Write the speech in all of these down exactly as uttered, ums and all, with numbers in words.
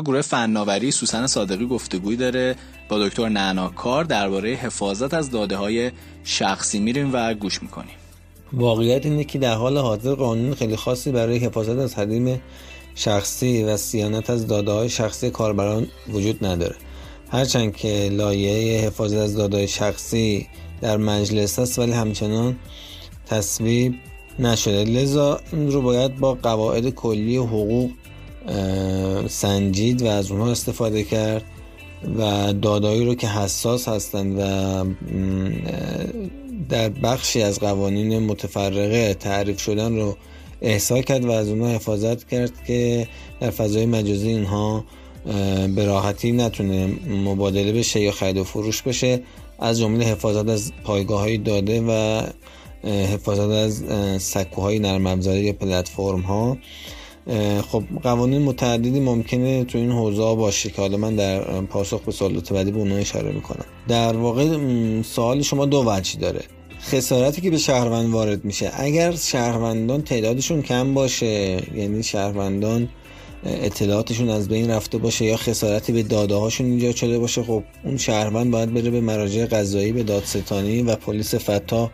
گروه فناوری سوسن صادقی گفتگویی داره با دکتر نعناکار درباره حفاظت از داده‌های شخصی. میریم و گوش میکنیم. واقعیت اینه که در حال حاضر قانون خیلی خاصی برای حفاظت از حریم شخصی و صیانت از داده‌های شخصی کاربران وجود نداره، هرچند که لایحه حفاظت از داده‌های شخصی در مجلس است ولی همچنان تصویب نشده، لذا این رو باید با قواعد کلی حقوق سنجید و از اونها استفاده کرد و دادهایی رو که حساس هستند و در بخشی از قوانین متفرقه تعریف شدن رو احسا کرد و از اونها حفاظت کرد که در فضای مجازی اینها به راحتی نتونه مبادله بشه یا خرید و فروش بشه، از جمله حفاظت از پایگاه‌های داده و حفاظت از سکوهای نرم افزاری یا پلتفرم ها. خب قوانین متعددی ممکنه تو این حوزه باشه که حالا من در پاسخ به سوالات بعدی به اونها اشاره میکنم. در واقع سوال شما دو وجه داره: خسارتی که به شهروند وارد میشه اگر شهروندان تعدادشون کم باشه، یعنی شهروندان اطلاعاتشون از بین رفته باشه یا خسارتی به داده هاشون ایجاد شده باشه، خب اون شهروند باید بره به مراجع قضایی، به دادستانی و پلیس فتا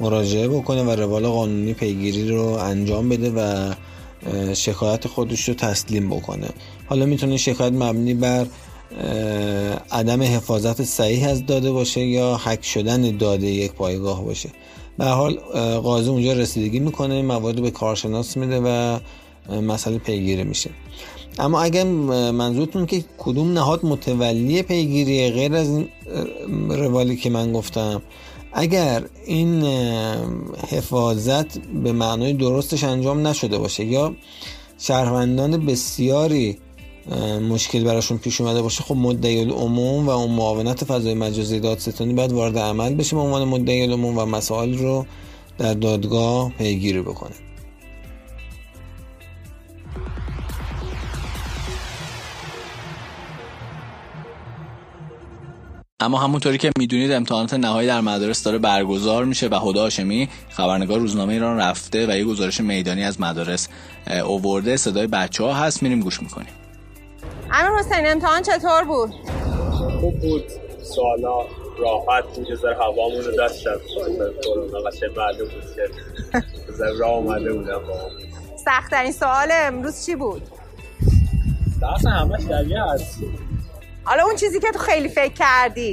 مراجعه بکنه و روال قانونی پیگیری رو انجام بده و شکایت خودش رو تسلیم بکنه. حالا میتونه شکایت مبنی بر عدم حفاظت صحیح از داده باشه یا هک شدن داده یک پایگاه باشه. به هر حال قاضی اونجا رسیدگی میکنه، موارد به کارشناس میده و مسئله پیگیری میشه. اما اگر منظورتون که کدوم نهاد متولی پیگیری غیر از روالی که من گفتم، اگر این حفاظت به معنای درستش انجام نشده باشه یا شهروندان بسیاری مشکل براشون پیش اومده باشه، خب مدعی العموم و اون معاونت فضای مجازی دادستانی باید وارد عمل بشه به عنوان مدعی العموم و مسائل رو در دادگاه پیگیری بکنه. اما همونطوری که میدونید امتحانات نهایی در مدارس داره برگزار میشه و هودا هاشمی خبرنگار روزنامه ایران رفته و یه گزارش میدانی از مدارس آورده. صدای بچه‌ها هست، میریم گوش میکنیم. عمرو حسین، امتحان چطور بود؟ خوب بود، سوالا راحت بود، یه ذره هوامون رو داشتم، کرونا قشنگ معلوم بود که ذره راه اومده بودم. سخت‌ترین سوال امروز چی بود؟ درس همش دریا هست. حالا اون چیزی که تو خیلی فکر کردی